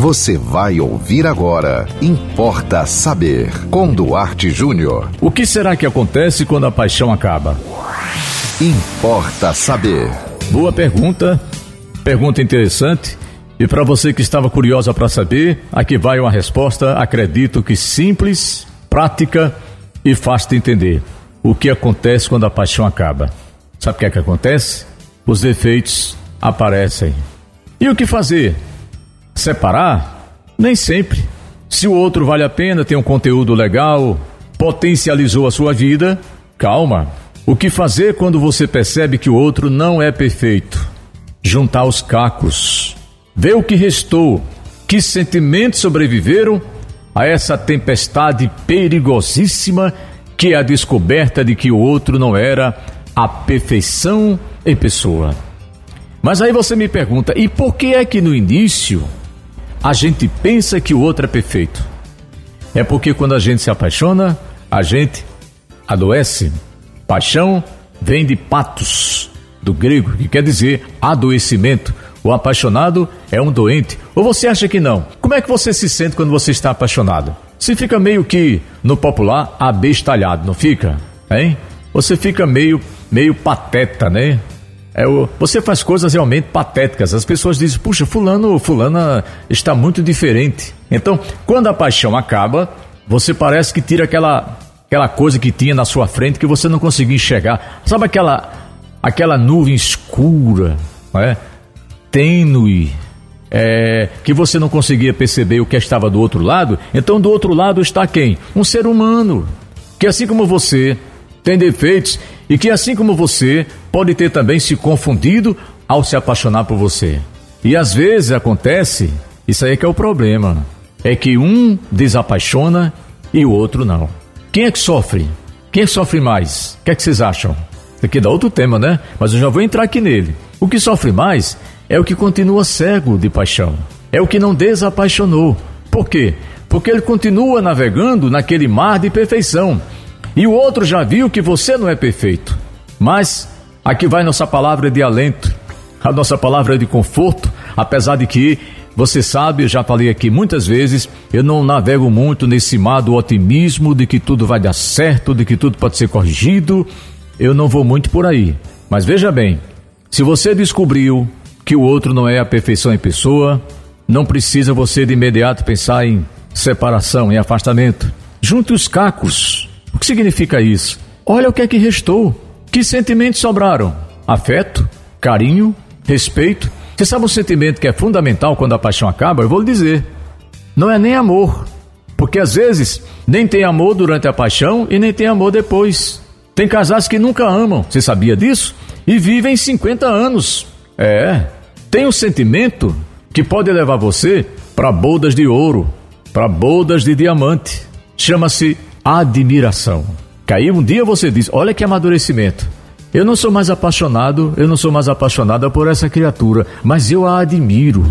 Você vai ouvir agora Importa Saber, com Duarte Júnior. O que será que acontece quando a paixão acaba? Importa Saber. Boa pergunta, pergunta interessante. E para você que estava curiosa para saber, aqui vai uma resposta, acredito que simples, prática e fácil de entender. O que acontece quando a paixão acaba? Sabe o que é que acontece? Os defeitos aparecem. E o que fazer? Separar? Nem sempre. Se o outro vale a pena, tem um conteúdo legal, potencializou a sua vida, calma. O que fazer quando você percebe que o outro não é perfeito? Juntar os cacos. Ver o que restou, que sentimentos sobreviveram a essa tempestade perigosíssima que é a descoberta de que o outro não era a perfeição em pessoa. Mas aí você me pergunta, e por que é que no início a gente pensa que o outro é perfeito? É porque quando a gente se apaixona, a gente adoece. Paixão vem de patos, do grego, que quer dizer adoecimento. O apaixonado é um doente. Ou você acha que não? Como é que você se sente quando você está apaixonado? Você fica meio que, no popular, abestalhado, não fica? Hein? Você fica meio pateta, né? Você faz coisas realmente patéticas. As pessoas dizem, puxa, fulano ou fulana está muito diferente. Então, quando a paixão acaba, você parece que tira aquela coisa que tinha na sua frente que você não conseguia enxergar. Sabe aquela nuvem escura, não é? Tênue, que você não conseguia perceber o que estava do outro lado? Então, do outro lado está quem? Um ser humano, que assim como você tem defeitos e que assim como você pode ter também se confundido ao se apaixonar por você. E às vezes acontece, isso aí que é o problema, é que um desapaixona e o outro não. Quem é que sofre? Quem é que sofre mais? O que é que vocês acham? Isso aqui dá outro tema, né? Mas eu já vou entrar aqui nele. O que sofre mais é o que continua cego de paixão, é o que não desapaixonou. Por quê? Porque ele continua navegando naquele mar de perfeição. E o outro já viu que você não é perfeito. Mas aqui vai nossa palavra de alento, a nossa palavra de conforto, apesar de que, você sabe, eu já falei aqui muitas vezes, eu não navego muito nesse mar do otimismo, de que tudo vai dar certo, de que tudo pode ser corrigido. Eu não vou muito por aí. Mas veja bem, se você descobriu que o outro não é a perfeição em pessoa, não precisa você de imediato pensar em separação, em afastamento. Junte os cacos. O que significa isso? Olha o que é que restou. Que sentimentos sobraram? Afeto, carinho, respeito. Você sabe um sentimento que é fundamental quando a paixão acaba? Eu vou lhe dizer. Não é nem amor. Porque às vezes nem tem amor durante a paixão e nem tem amor depois. Tem casais que nunca amam. Você sabia disso? E vivem 50 anos. Tem um sentimento que pode levar você para bodas de ouro, para bodas de diamante. Chama-se admiração. Caiu um dia, você diz, olha que amadurecimento, eu não sou mais apaixonada por essa criatura, mas eu o admiro.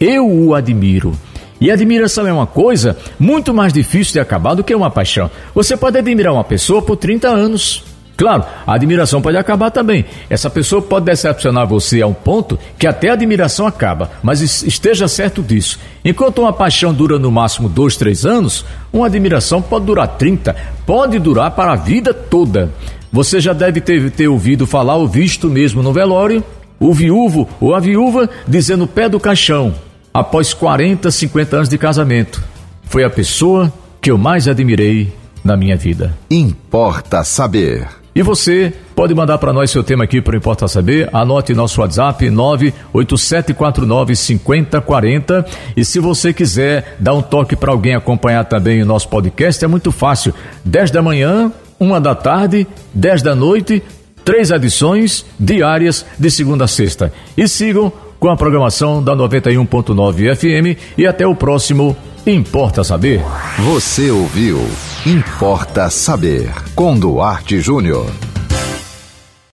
E admiração é uma coisa muito mais difícil de acabar do que uma paixão. Você pode admirar uma pessoa por 30 anos, claro, a admiração pode acabar também. Essa pessoa pode decepcionar você a um ponto que até a admiração acaba, mas esteja certo disso. Enquanto uma paixão dura no máximo 2-3 anos, uma admiração pode durar 30, pode durar para a vida toda. Você já deve ter ouvido falar ou visto mesmo no velório, o viúvo ou a viúva dizendo no pé do caixão, após 40, 50 anos de casamento, foi a pessoa que eu mais admirei na minha vida. Importa Saber. E você pode mandar para nós seu tema aqui para o Importa Saber. Anote nosso WhatsApp 987495040. E se você quiser dar um toque para alguém acompanhar também o nosso podcast, é muito fácil. 10 da manhã, 1 da tarde, 10 da noite, 3 edições diárias de segunda a sexta. E sigam com a programação da 91.9 FM e até o próximo Importa Saber. Você ouviu Importa Saber, com Duarte Júnior.